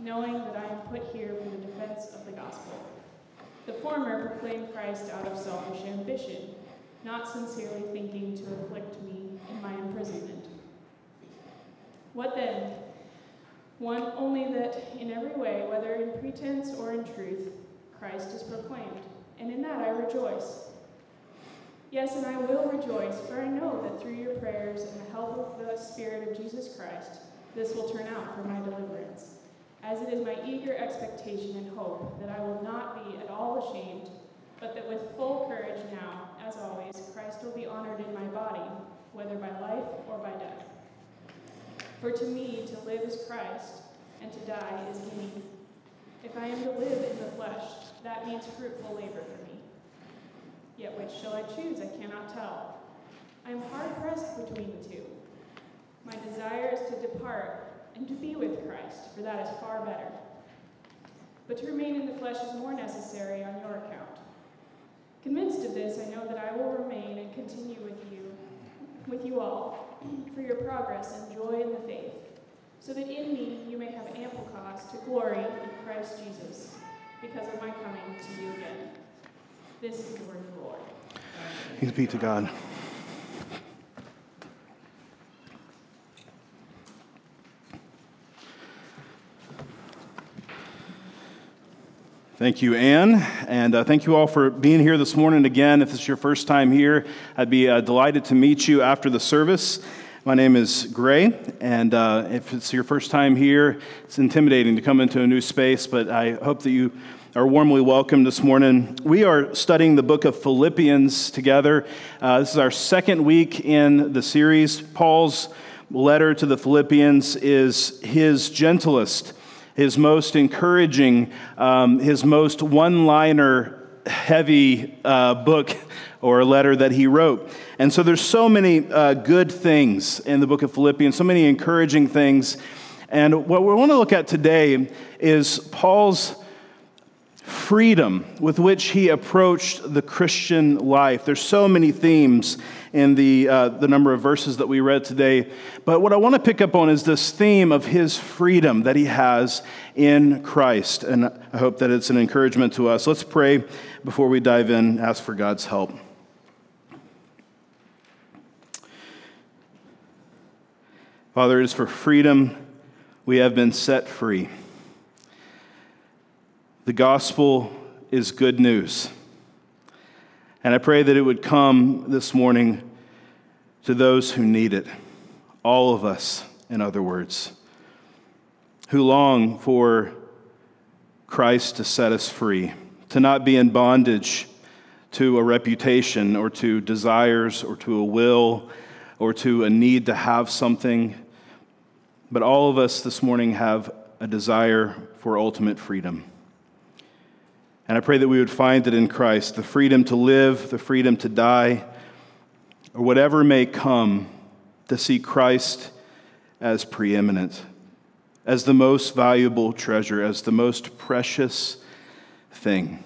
knowing that I am put here for the defense of the gospel. The former proclaim Christ out of selfish ambition, not sincerely thinking to afflict me in my imprisonment. What then? One only that in every way, whether in pretense or in truth, Christ is proclaimed, and in that I rejoice. Yes, and I will rejoice, for I know that through your prayers and the help of the Spirit of Jesus Christ, this will turn out for my deliverance, as it is my eager expectation and hope that I will not be at all ashamed, but that with full courage now, as always, Christ will be honored in my body, whether by life or by death. For to me, to live is Christ, and to die is gain. If I am to live in the flesh, that means fruitful labor for me. Yet which shall I choose? I cannot tell. I am hard-pressed between the two. My desire is to depart and to be with Christ, for that is far better. But to remain in the flesh is more necessary on your account. Convinced of this, I know that I will remain and continue with you all, for your progress and joy in the faith, so that in me you may have ample cause to glory in Christ Jesus, because of my coming to you again. This is the word of the Lord. Thanks be to God. Thank you, Anne, and thank you all for being here this morning again. If this is your first time here, I'd be delighted to meet you after the service. My name is Gray, and if it's your first time here, it's intimidating to come into a new space, but I hope that you are warmly welcome this morning. We are studying the book of Philippians together. This is our second week in the series. Paul's letter to the Philippians is his gentlest, his most encouraging, his most one-liner heavy book or letter that he wrote. And so there's so many good things in the book of Philippians, so many encouraging things. And what we want to look at today is Paul's freedom with which he approached the Christian life. There's so many themes in the number of verses that we read today, but what I want to pick up on is this theme of his freedom that he has in Christ, and I hope that it's an encouragement to us. Let's pray before we dive in, ask for God's help. Father, it is for freedom we have been set free. The gospel is good news, and I pray that it would come this morning to those who need it, all of us, in other words, who long for Christ to set us free, to not be in bondage to a reputation or to desires or to a will or to a need to have something, but all of us this morning have a desire for ultimate freedom. And I pray that we would find it in Christ, the freedom to live, the freedom to die, or whatever may come, to see Christ as preeminent, as the most valuable treasure, as the most precious thing.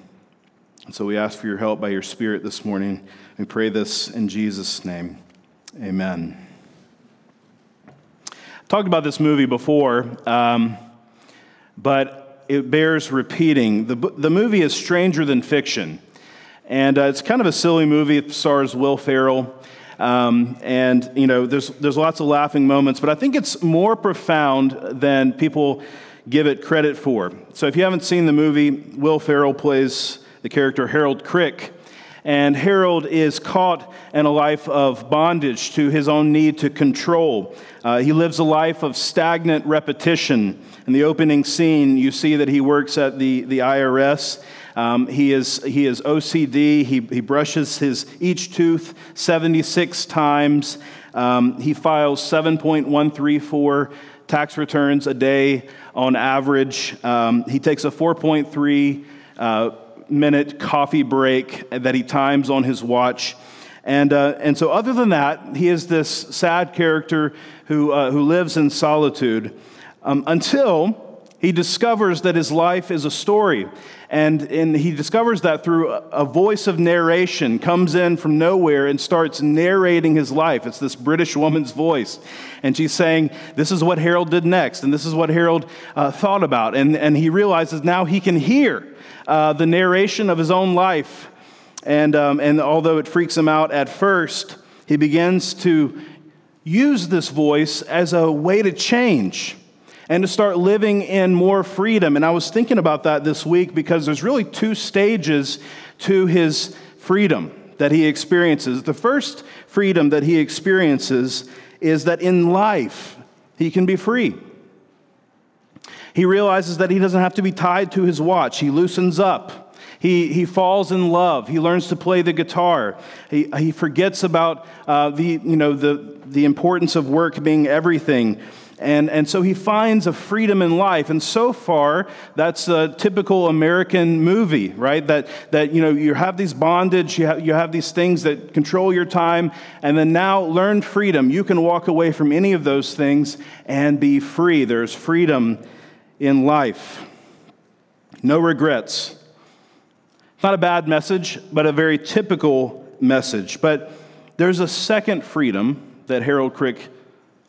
And so we ask for your help by your Spirit this morning. We pray this in Jesus' name. Amen. I've talked about this movie before, but it bears repeating. The movie is Stranger Than Fiction, and it's kind of a silly movie. It stars Will Ferrell, and you know, there's lots of laughing moments, but I think it's more profound than people give it credit for. So if you haven't seen the movie, Will Ferrell plays the character Harold Crick, and Harold is caught in a life of bondage to his own need to control. He lives a life of stagnant repetition. In the opening scene, you see that he works at the IRS. He is OCD. He brushes his each tooth 76 times. He files 7.134 tax returns a day on average. He takes a 4.3 minute coffee break that he times on his watch. And so other than that, he is this sad character who lives in solitude until he discovers that his life is a story. And he discovers that through a voice of narration comes in from nowhere and starts narrating his life. It's this British woman's voice. And she's saying, this is what Harold did next. And this is what Harold thought about. And he realizes now he can hear the narration of his own life. And although it freaks him out at first, he begins to use this voice as a way to change and to start living in more freedom. And I was thinking about that this week because there's really two stages to his freedom that he experiences. The first freedom that he experiences is that in life, he can be free. He realizes that he doesn't have to be tied to his watch. He loosens up. He falls in love. He learns to play the guitar. He forgets about the importance of work being everything. And so he finds a freedom in life. And so far, that's a typical American movie, right? That you have these bondage, you have these things that control your time, and then now learn freedom. You can walk away from any of those things and be free. There's freedom in life. No regrets. Not a bad message, but a very typical message. But there's a second freedom that Harold Crick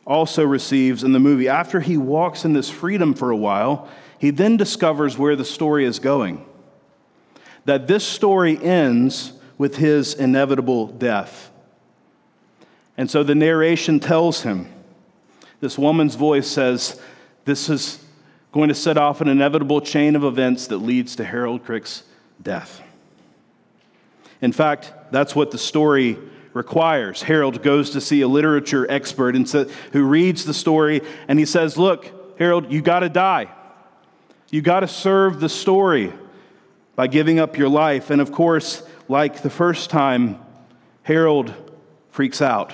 also receives in the movie. After he walks in this freedom for a while, he then discovers where the story is going. That this story ends with his inevitable death. And so the narration tells him, this woman's voice says, this is going to set off an inevitable chain of events that leads to Harold Crick's death. In fact, that's what the story requires. Harold goes to see a literature expert and who reads the story, and he says, look, Harold, you got to die. You got to serve the story by giving up your life. And of course, like the first time, Harold freaks out.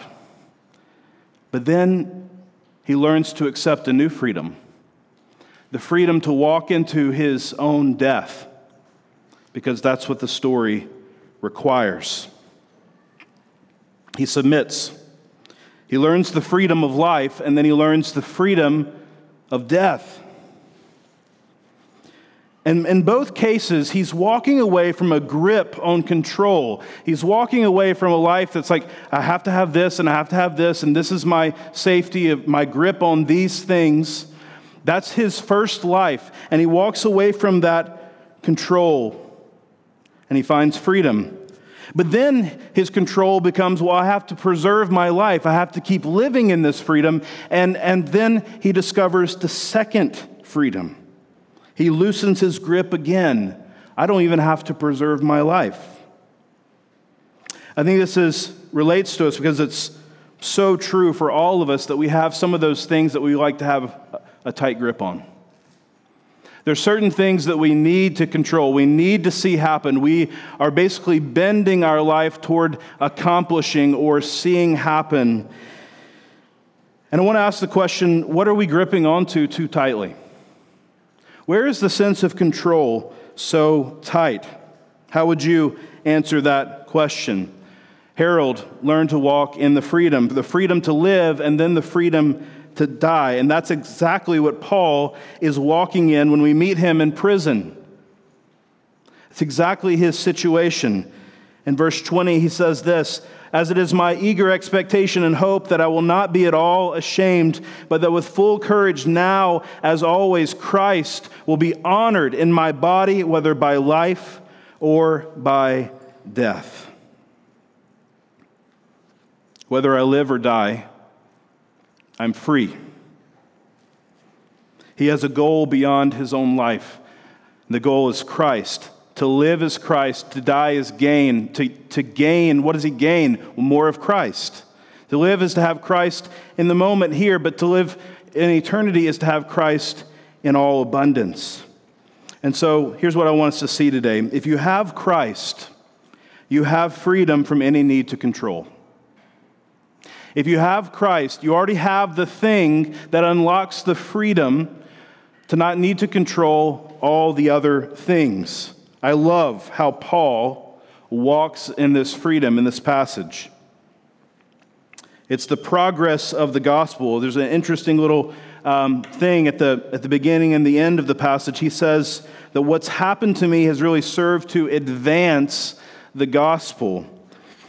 But then he learns to accept a new freedom, the freedom to walk into his own death, because that's what the story requires. He submits. He learns the freedom of life, and then he learns the freedom of death. And in both cases, he's walking away from a grip on control. He's walking away from a life that's like, I have to have this, and I have to have this, and this is my safety, my grip on these things. That's his first life, and he walks away from that control, and he finds freedom. But then his control becomes, well, I have to preserve my life. I have to keep living in this freedom. And then he discovers the second freedom. He loosens his grip again. I don't even have to preserve my life. I think this relates to us because it's so true for all of us that we have some of those things that we like to have a tight grip on. There's certain things that we need to control, we need to see happen. We are basically bending our life toward accomplishing or seeing happen. And I want to ask the question, what are we gripping onto too tightly? Where is the sense of control so tight? How would you answer that question? Harold learned to walk in the freedom to live, and then the freedom to die. And that's exactly what Paul is walking in when we meet him in prison. It's exactly his situation. In verse 20, he says this, "As it is my eager expectation and hope that I will not be at all ashamed, but that with full courage now, as always, Christ will be honored in my body, whether by life or by death." Whether I live or die, I'm free. He has a goal beyond his own life. The goal is Christ. To live is Christ. To die is gain. To gain, what does he gain? More of Christ. To live is to have Christ in the moment here, but to live in eternity is to have Christ in all abundance. And so here's what I want us to see today. If you have Christ, you have freedom from any need to control. If you have Christ, you already have the thing that unlocks the freedom to not need to control all the other things. I love how Paul walks in this freedom in this passage. It's the progress of the gospel. There's an interesting little thing at the beginning and the end of the passage. He says that what's happened to me has really served to advance the gospel.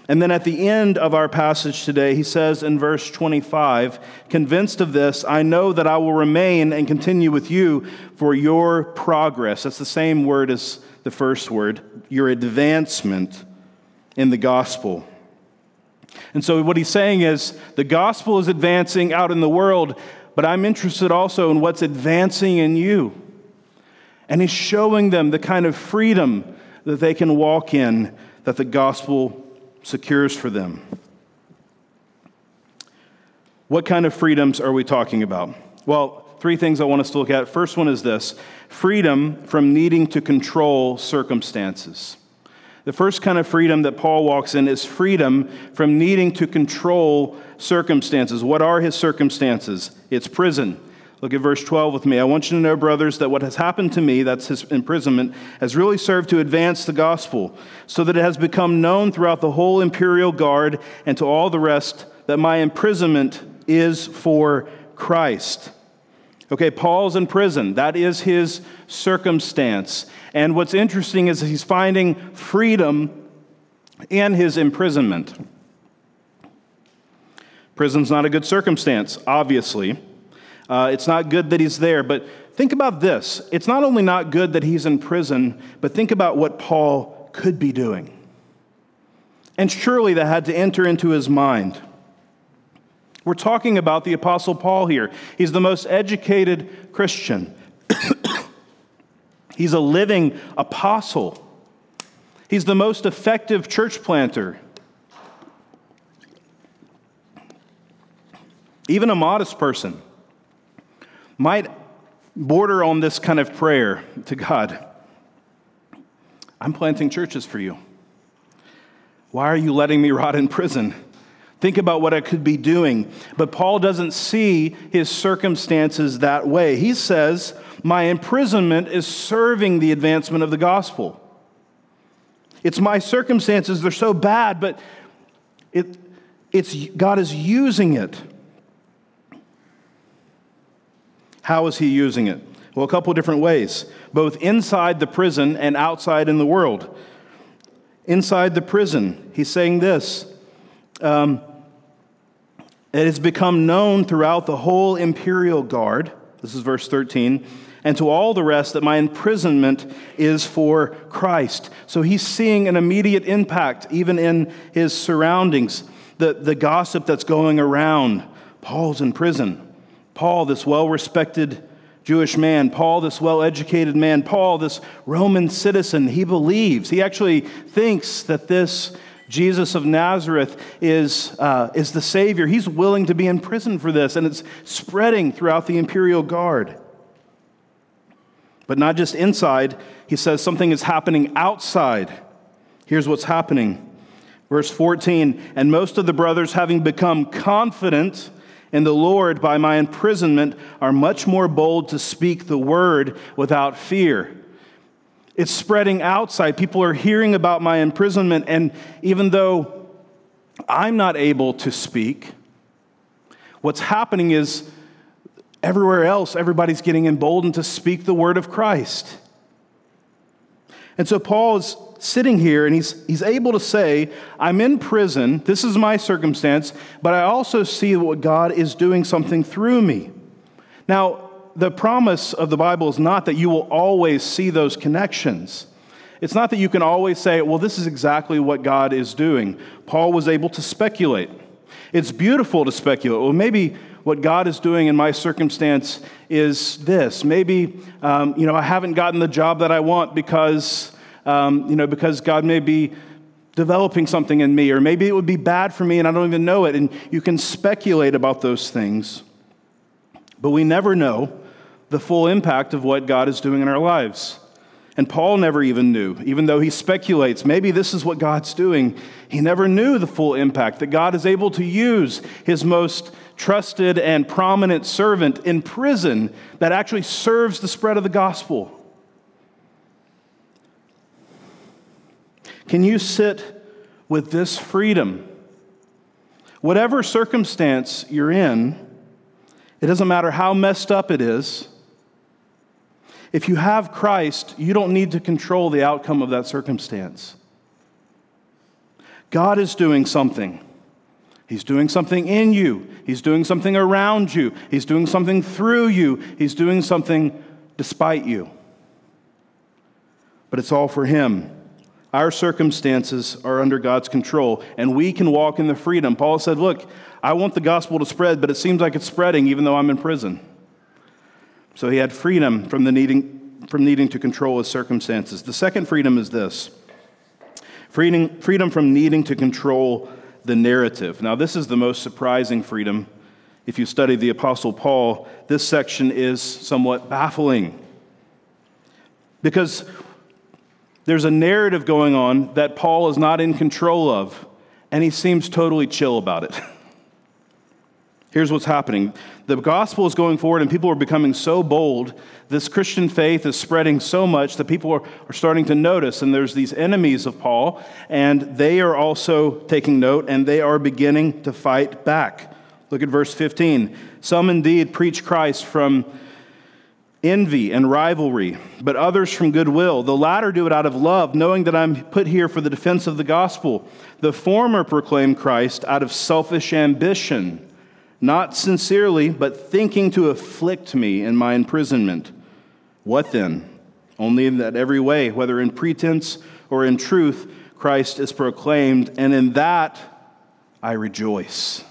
And then at the end of our passage today, he says in verse 25, "Convinced of this, I know that I will remain and continue with you for your progress." That's the same word as the first word, your advancement in the gospel. And so what he's saying is the gospel is advancing out in the world, but I'm interested also in what's advancing in you. And he's showing them the kind of freedom that they can walk in, that the gospel secures for them. What kind of freedoms are we talking about? Well, three things I want us to look at. First one is this: freedom from needing to control circumstances. The first kind of freedom that Paul walks in is freedom from needing to control circumstances. What are his circumstances? It's prison. Look at verse 12 with me. "I want you to know, brothers, that what has happened to me," that's his imprisonment, "has really served to advance the gospel, so that it has become known throughout the whole imperial guard and to all the rest that my imprisonment is for Christ." Okay, Paul's in prison. That is his circumstance. And what's interesting is he's finding freedom in his imprisonment. Prison's not a good circumstance, obviously. It's not good that he's there, but think about this. It's not only not good that he's in prison, but think about what Paul could be doing. And surely that had to enter into his mind. We're talking about the Apostle Paul here. He's the most educated Christian. He's a living apostle. He's the most effective church planter. Even a modest person might border on this kind of prayer to God. "I'm planting churches for you. Why are you letting me rot in prison? Think about what I could be doing." But Paul doesn't see his circumstances that way. He says, my imprisonment is serving the advancement of the gospel. It's my circumstances, they're so bad, but it's God is using it. How is he using it? Well, a couple of different ways, both inside the prison and outside in the world. Inside the prison, he's saying this, "It has become known throughout the whole imperial guard," this is verse 13, "and to all the rest that my imprisonment is for Christ." So he's seeing an immediate impact even in his surroundings. The gossip that's going around. Paul's in prison. Paul, this well-respected Jewish man. Paul, this well-educated man. Paul, this Roman citizen. He believes. He actually thinks that this Jesus of Nazareth is the Savior. He's willing to be in prison for this, and it's spreading throughout the imperial guard. But not just inside. He says something is happening outside. Here's what's happening. Verse 14, "And most of the brothers, having become confident in the Lord by my imprisonment, are much more bold to speak the word without fear." It's spreading outside. People are hearing about my imprisonment, and even though I'm not able to speak, what's happening is everywhere else, everybody's getting emboldened to speak the word of Christ. And so Paul is sitting here, and he's able to say, I'm in prison, this is my circumstance, but I also see what God is doing something through me. Now, the promise of the Bible is not that you will always see those connections. It's not that you can always say, well, this is exactly what God is doing. Paul was able to speculate. It's beautiful to speculate. Well, maybe what God is doing in my circumstance is this. Maybe, I haven't gotten the job that I want because God may be developing something in me, or maybe it would be bad for me and I don't even know it. And you can speculate about those things, but we never know the full impact of what God is doing in our lives. And Paul never even knew, even though he speculates, maybe this is what God's doing. He never knew the full impact that God is able to use his most trusted and prominent servant in prison that actually serves the spread of the gospel. Can you sit with this freedom? Whatever circumstance you're in, it doesn't matter how messed up it is. If you have Christ, you don't need to control the outcome of that circumstance. God is doing something. He's doing something in you. He's doing something around you. He's doing something through you. He's doing something despite you. But it's all for Him. Our circumstances are under God's control, and we can walk in the freedom. Paul said, look, I want the gospel to spread, but it seems like it's spreading even though I'm in prison. So he had freedom from needing to control his circumstances. The second freedom is this. Freedom from needing to control the narrative. Now, this is the most surprising freedom. If you study the Apostle Paul, this section is somewhat baffling, because there's a narrative going on that Paul is not in control of, and he seems totally chill about it. Here's what's happening. The gospel is going forward, and people are becoming so bold. This Christian faith is spreading so much that people are starting to notice, and there's these enemies of Paul, and they are also taking note, and they are beginning to fight back. Look at verse 15. Some indeed preach Christ from envy and rivalry, but others from goodwill. The latter do it out of love, knowing that I'm put here for the defense of the gospel. The former proclaim Christ out of selfish ambition, not sincerely, but thinking to afflict me in my imprisonment. What then? Only in that every way, whether in pretense or in truth, Christ is proclaimed, and in that I rejoice.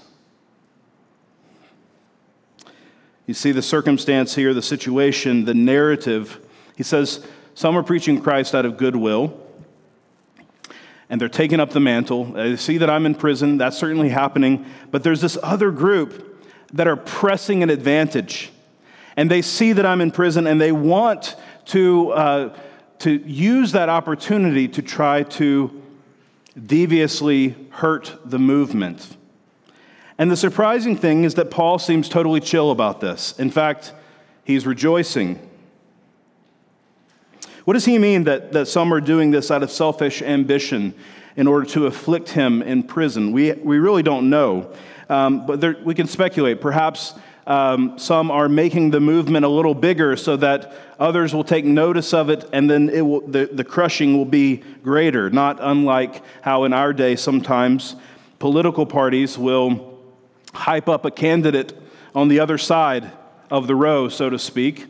You see the circumstance here, the situation, the narrative. He says, some are preaching Christ out of goodwill, and they're taking up the mantle. They see that I'm in prison. That's certainly happening. But there's this other group that are pressing an advantage. And they see that I'm in prison, and they want to use that opportunity to try to deviously hurt the movement. And the surprising thing is that Paul seems totally chill about this. In fact, he's rejoicing. What does he mean that some are doing this out of selfish ambition in order to afflict him in prison? We really don't know, but we can speculate. Perhaps some are making the movement a little bigger so that others will take notice of it, and then the crushing will be greater, not unlike how in our day sometimes political parties will hype up a candidate on the other side of the row, so to speak,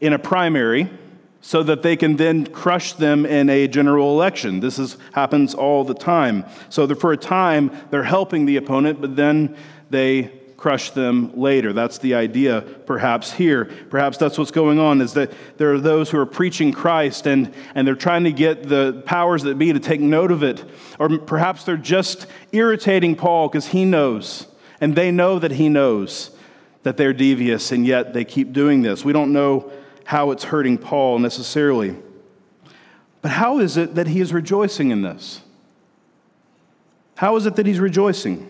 in a primary, so that they can then crush them in a general election. This happens all the time. So for a time, they're helping the opponent, but then they crush them later. That's the idea, perhaps, here. Perhaps that's what's going on, is that there are those who are preaching Christ, and they're trying to get the powers that be to take note of it. Or perhaps they're just irritating Paul because he knows, and they know that he knows that they're devious, and yet they keep doing this. We don't know how it's hurting Paul necessarily. But how is it that he is rejoicing in this? How is it that he's rejoicing?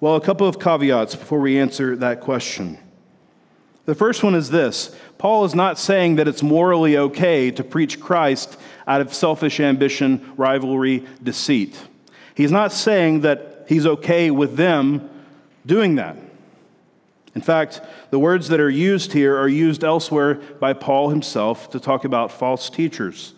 Well, a couple of caveats before we answer that question. The first one is this. Paul is not saying that it's morally okay to preach Christ out of selfish ambition, rivalry, deceit. He's not saying that he's okay with them doing that. In fact, the words that are used here are used elsewhere by Paul himself to talk about false teachers.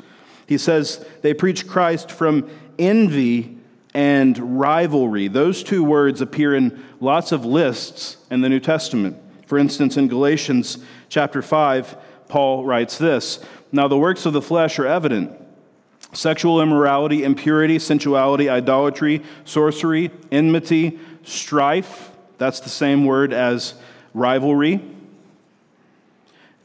He says they preach Christ from envy and rivalry. Those two words appear in lots of lists in the New Testament. For instance, in Galatians chapter 5, Paul writes this, "Now the works of the flesh are evident: sexual immorality, impurity, sensuality, idolatry, sorcery, enmity, strife," that's the same word as rivalry,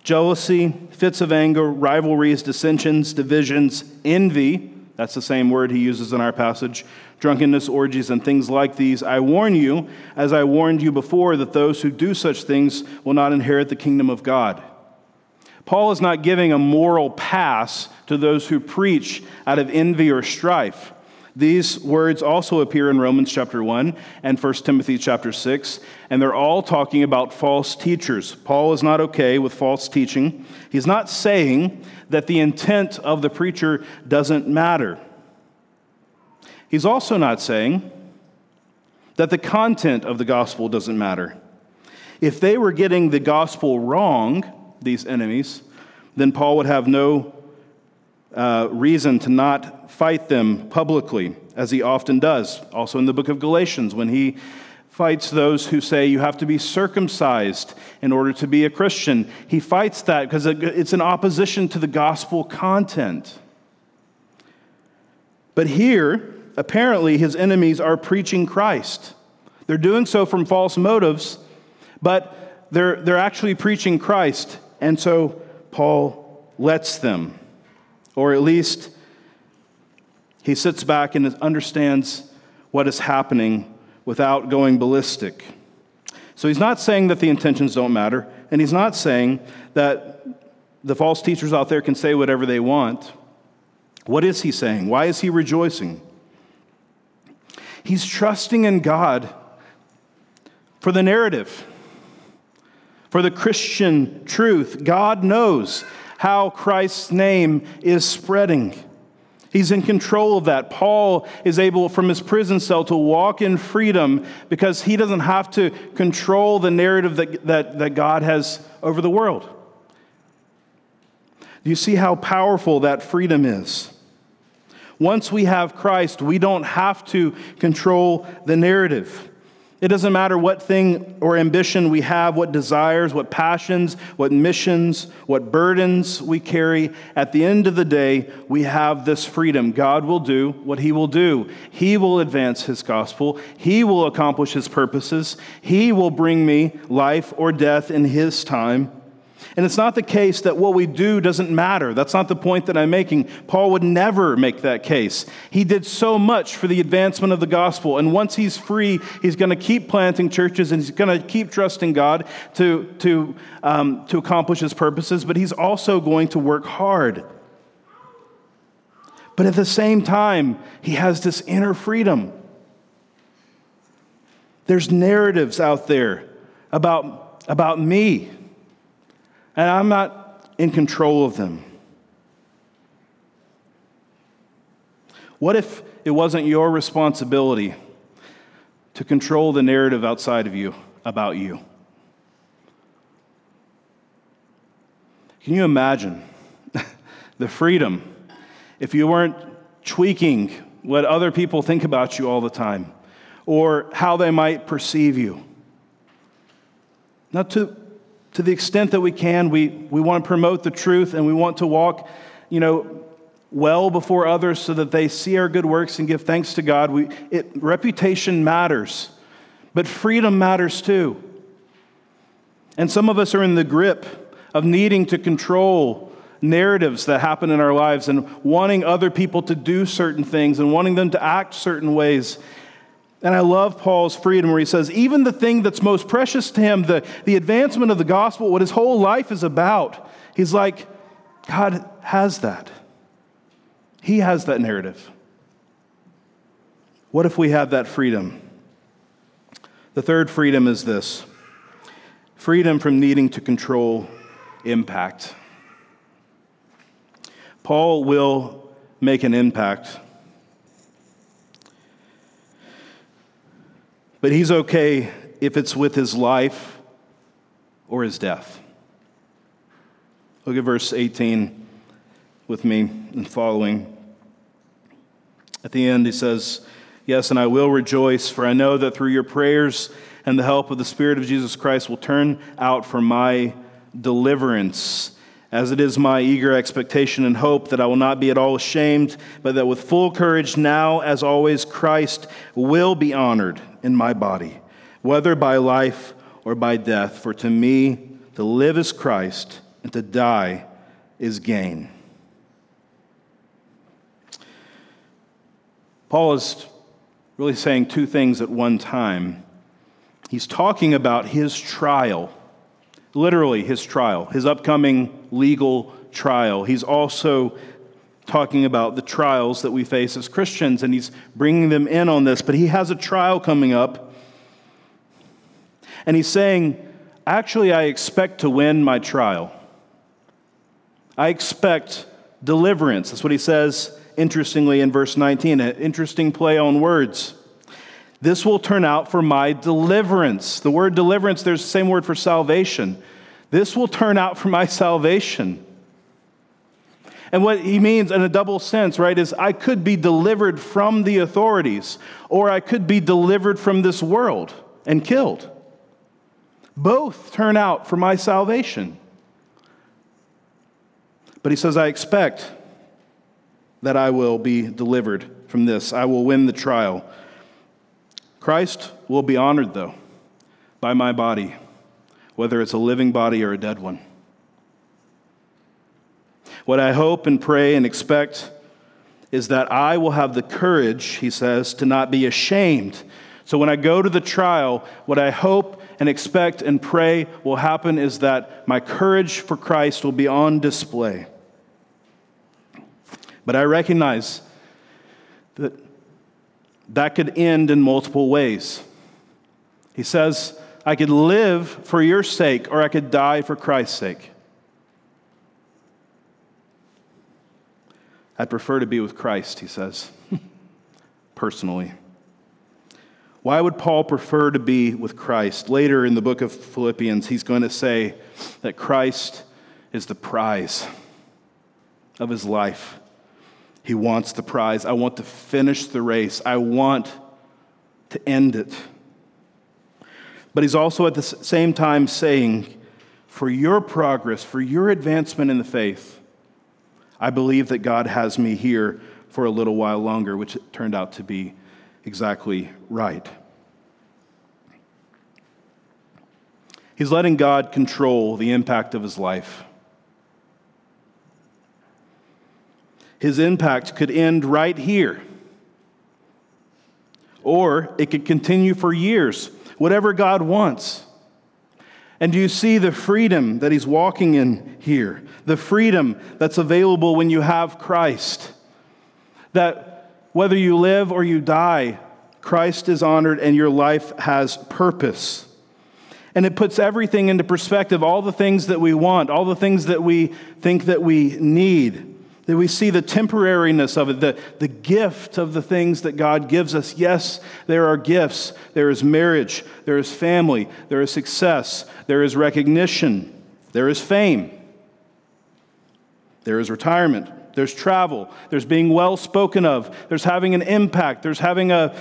"jealousy, fits of anger, rivalries, dissensions, divisions, envy," that's the same word he uses in our passage, "drunkenness, orgies, and things like these. I warn you, as I warned you before, that those who do such things will not inherit the kingdom of God." Paul is not giving a moral pass to those who preach out of envy or strife. These words also appear in Romans chapter 1 and 1 Timothy chapter 6, and they're all talking about false teachers. Paul is not okay with false teaching. He's not saying that the intent of the preacher doesn't matter. He's also not saying that the content of the gospel doesn't matter. If they were getting the gospel wrong, these enemies, then Paul would have no reason to not fight them publicly, as he often does. Also in the book of Galatians, when he fights those who say you have to be circumcised in order to be a Christian, he fights that because it's in opposition to the gospel content. But here, apparently, his enemies are preaching Christ. They're doing so from false motives, but they're actually preaching Christ, and so Paul lets them. Or at least he sits back and understands what is happening without going ballistic. So he's not saying that the intentions don't matter, and he's not saying that the false teachers out there can say whatever they want. What is he saying? Why is he rejoicing? He's trusting in God for the narrative, for the Christian truth. God knows how Christ's name is spreading. He's in control of that. Paul is able from his prison cell to walk in freedom because he doesn't have to control the narrative that God has over the world. Do you see how powerful that freedom is? Once we have Christ, we don't have to control the narrative. It doesn't matter what thing or ambition we have, what desires, what passions, what missions, what burdens we carry. At the end of the day, we have this freedom. God will do what he will do. He will advance his gospel. He will accomplish his purposes. He will bring me life or death in his time. And it's not the case that what we do doesn't matter. That's not the point that I'm making. Paul would never make that case. He did so much for the advancement of the gospel. And once he's free, he's going to keep planting churches and he's going to keep trusting God to accomplish his purposes. But he's also going to work hard. But at the same time, he has this inner freedom. There's narratives out there about me. And I'm not in control of them. What if it wasn't your responsibility to control the narrative outside of you about you? Can you imagine the freedom if you weren't tweaking what other people think about you all the time or how they might perceive you? To the extent that we can, we want to promote the truth and we want to walk, well before others so that they see our good works and give thanks to God. Reputation matters, but freedom matters too. And some of us are in the grip of needing to control narratives that happen in our lives and wanting other people to do certain things and wanting them to act certain ways. And I love Paul's freedom where he says, even the thing that's most precious to him, the advancement of the gospel, what his whole life is about, he's like, God has that. He has that narrative. What if we have that freedom? The third freedom is this: freedom from needing to control impact. Paul will make an impact, but he's okay if it's with his life or his death. Look at verse 18 with me and following. At the end, he says, "Yes, and I will rejoice, for I know that through your prayers and the help of the Spirit of Jesus Christ will turn out for my deliverance, as it is my eager expectation and hope that I will not be at all ashamed, but that with full courage now, as always, Christ will be honored in my body, whether by life or by death. For to me, to live is Christ, and to die is gain." Paul is really saying two things at one time. He's talking about his trial, literally his trial, his upcoming legal trial. He's also talking about the trials that we face as Christians, and he's bringing them in on this. But he has a trial coming up, and he's saying, actually, I expect to win my trial. I expect deliverance. That's what he says interestingly in verse 19, an interesting play on words. This will turn out for my deliverance. The word deliverance, there's the same word for salvation. This will turn out for my salvation. And what he means in a double sense, right, is I could be delivered from the authorities, or I could be delivered from this world and killed. Both turn out for my salvation. But he says, I expect that I will be delivered from this. I will win the trial. Christ will be honored, though, by my body, whether it's a living body or a dead one. What I hope and pray and expect is that I will have the courage, he says, to not be ashamed. So when I go to the trial, what I hope and expect and pray will happen is that my courage for Christ will be on display. But I recognize that that could end in multiple ways. He says, I could live for your sake, or I could die for Christ's sake. I'd prefer to be with Christ, he says, personally. Why would Paul prefer to be with Christ? Later in the book of Philippians, he's going to say that Christ is the prize of his life. He wants the prize. I want to finish the race. I want to end it. But he's also at the same time saying, for your progress, for your advancement in the faith, I believe that God has me here for a little while longer, which turned out to be exactly right. He's letting God control the impact of his life. His impact could end right here, or it could continue for years, whatever God wants. And do you see the freedom that he's walking in here? The freedom that's available when you have Christ. That whether you live or you die, Christ is honored and your life has purpose. And it puts everything into perspective, all the things that we want, all the things that we think that we need. That we see the temporariness of it, the gift of the things that God gives us. Yes, there are gifts. There is marriage. There is family. There is success. There is recognition. There is fame. There is retirement. There's travel. There's being well spoken of. There's having an impact. There's having a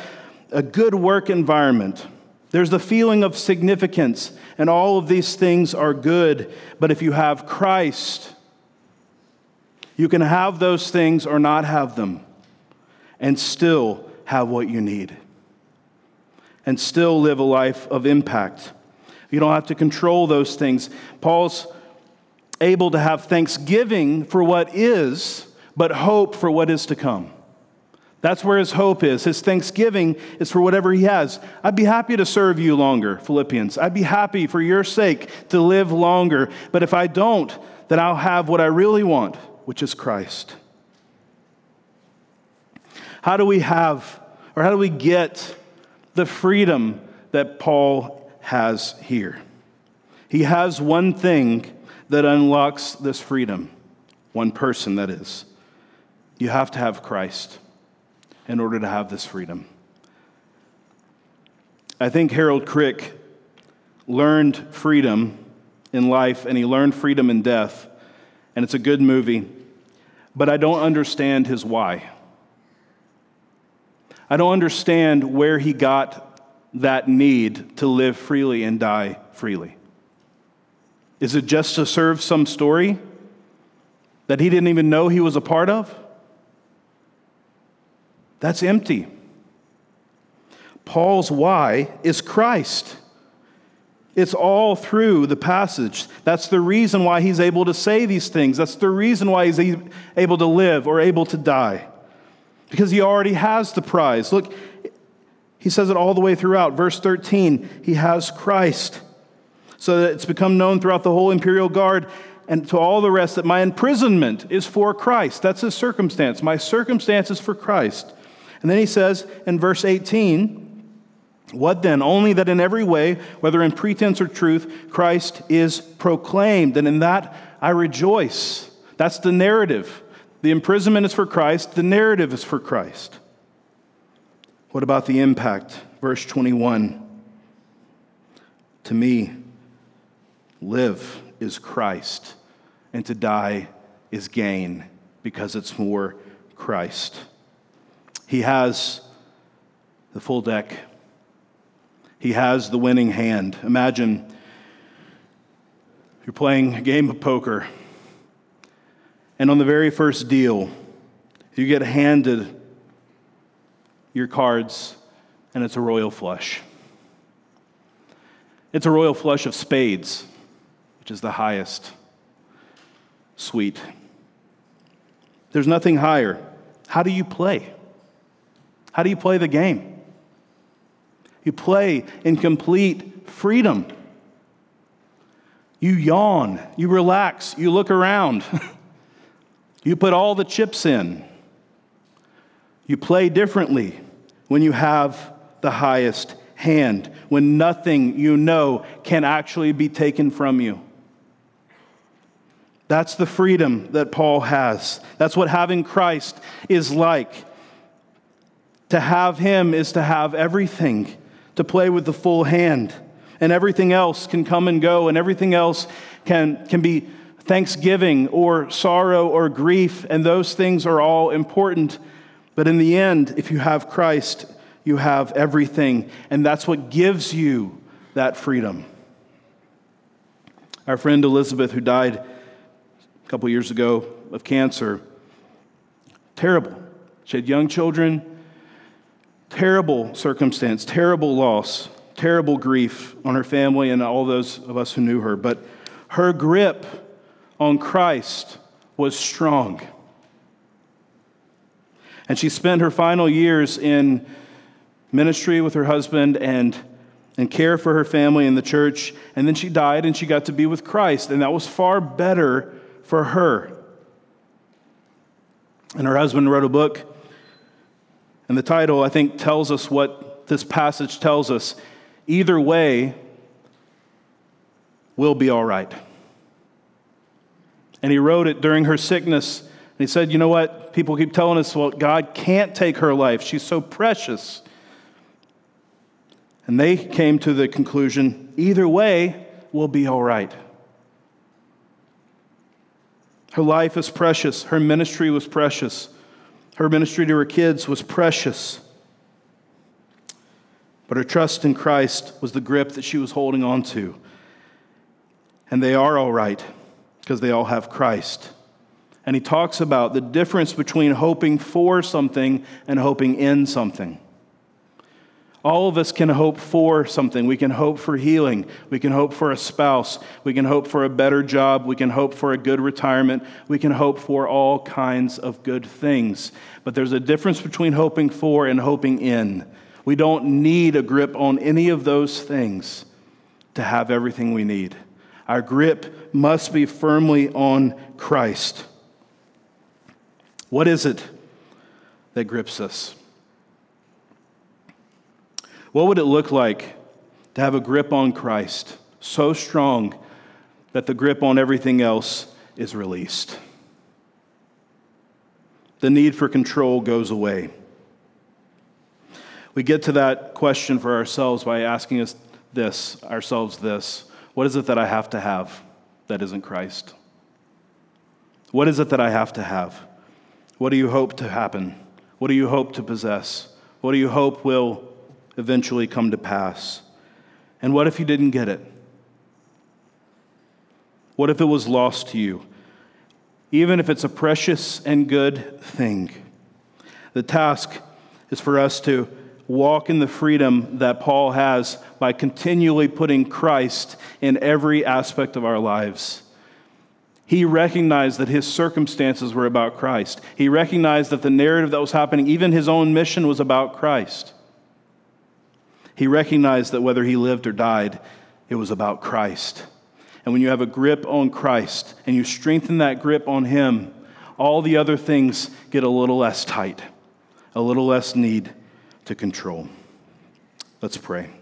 good work environment. There's the feeling of significance. And all of these things are good. But if you have Christ, you can have those things or not have them and still have what you need and still live a life of impact. You don't have to control those things. Paul's able to have thanksgiving for what is, but hope for what is to come. That's where his hope is. His thanksgiving is for whatever he has. I'd be happy to serve you longer, Philippians. I'd be happy for your sake to live longer. But if I don't, then I'll have what I really want, which is Christ. How do we have, or how do we get the freedom that Paul has here? He has one thing that unlocks this freedom. One person, that is. You have to have Christ in order to have this freedom. I think Harold Crick learned freedom in life, and he learned freedom in death. And it's a good movie. But I don't understand his why. I don't understand where he got that need to live freely and die freely. Is it just to serve some story that he didn't even know he was a part of? That's empty. Paul's why is Christ. It's all through the passage. That's the reason why he's able to say these things. That's the reason why he's able to live or able to die. Because he already has the prize. Look, he says it all the way throughout. Verse 13, he has Christ. So that it's become known throughout the whole imperial guard and to all the rest that my imprisonment is for Christ. That's his circumstance. My circumstance is for Christ. And then he says in verse 18, what then? Only that in every way, whether in pretense or truth, Christ is proclaimed. And in that I rejoice. That's the narrative. The imprisonment is for Christ. The narrative is for Christ. What about the impact? Verse 21. To me, live is Christ, and to die is gain, because it's more Christ. He has the full deck. He has the winning hand. Imagine you're playing a game of poker, and on the very first deal, you get handed your cards, and it's a royal flush. It's a royal flush of spades, which is the highest suite. There's nothing higher. How do you play? How do you play the game? You play in complete freedom. You yawn, you relax, you look around. You put all the chips in. You play differently when you have the highest hand, when nothing you know can actually be taken from you. That's the freedom that Paul has. That's what having Christ is like. To have him is to have everything, to play with the full hand. And everything else can come and go, and everything else can be thanksgiving or sorrow or grief, and those things are all important. But in the end, if you have Christ, you have everything, and that's what gives you that freedom. Our friend Elizabeth, who died a couple years ago of cancer, terrible. She had young children, terrible circumstance, terrible loss, terrible grief on her family and all those of us who knew her. But her grip on Christ was strong. And she spent her final years in ministry with her husband and care for her family in the church. And then she died and she got to be with Christ. And that was far better for her. And her husband wrote a book. And the title, I think, tells us what this passage tells us. Either way, we'll be all right. And he wrote it during her sickness. And he said, you know what? People keep telling us, well, God can't take her life. She's so precious. And they came to the conclusion, either way, we'll be all right. Her life is precious. Her ministry was precious. Her ministry to her kids was precious. But her trust in Christ was the grip that she was holding on to. And they are all right, because they all have Christ. And he talks about the difference between hoping for something and hoping in something. All of us can hope for something. We can hope for healing. We can hope for a spouse. We can hope for a better job. We can hope for a good retirement. We can hope for all kinds of good things. But there's a difference between hoping for and hoping in. We don't need a grip on any of those things to have everything we need. Our grip must be firmly on Christ. What is it that grips us? What would it look like to have a grip on Christ so strong that the grip on everything else is released? The need for control goes away. We get to that question for ourselves by asking ourselves this. What is it that I have to have that isn't Christ? What is it that I have to have? What do you hope to happen? What do you hope to possess? What do you hope will eventually come to pass? And what if you didn't get it? What if it was lost to you? Even if it's a precious and good thing. The task is for us to walk in the freedom that Paul has by continually putting Christ in every aspect of our lives. He recognized that his circumstances were about Christ. He recognized that the narrative that was happening, even his own mission, was about Christ. He recognized that whether he lived or died, it was about Christ. And when you have a grip on Christ and you strengthen that grip on him, all the other things get a little less tight, a little less need to control. Let's pray.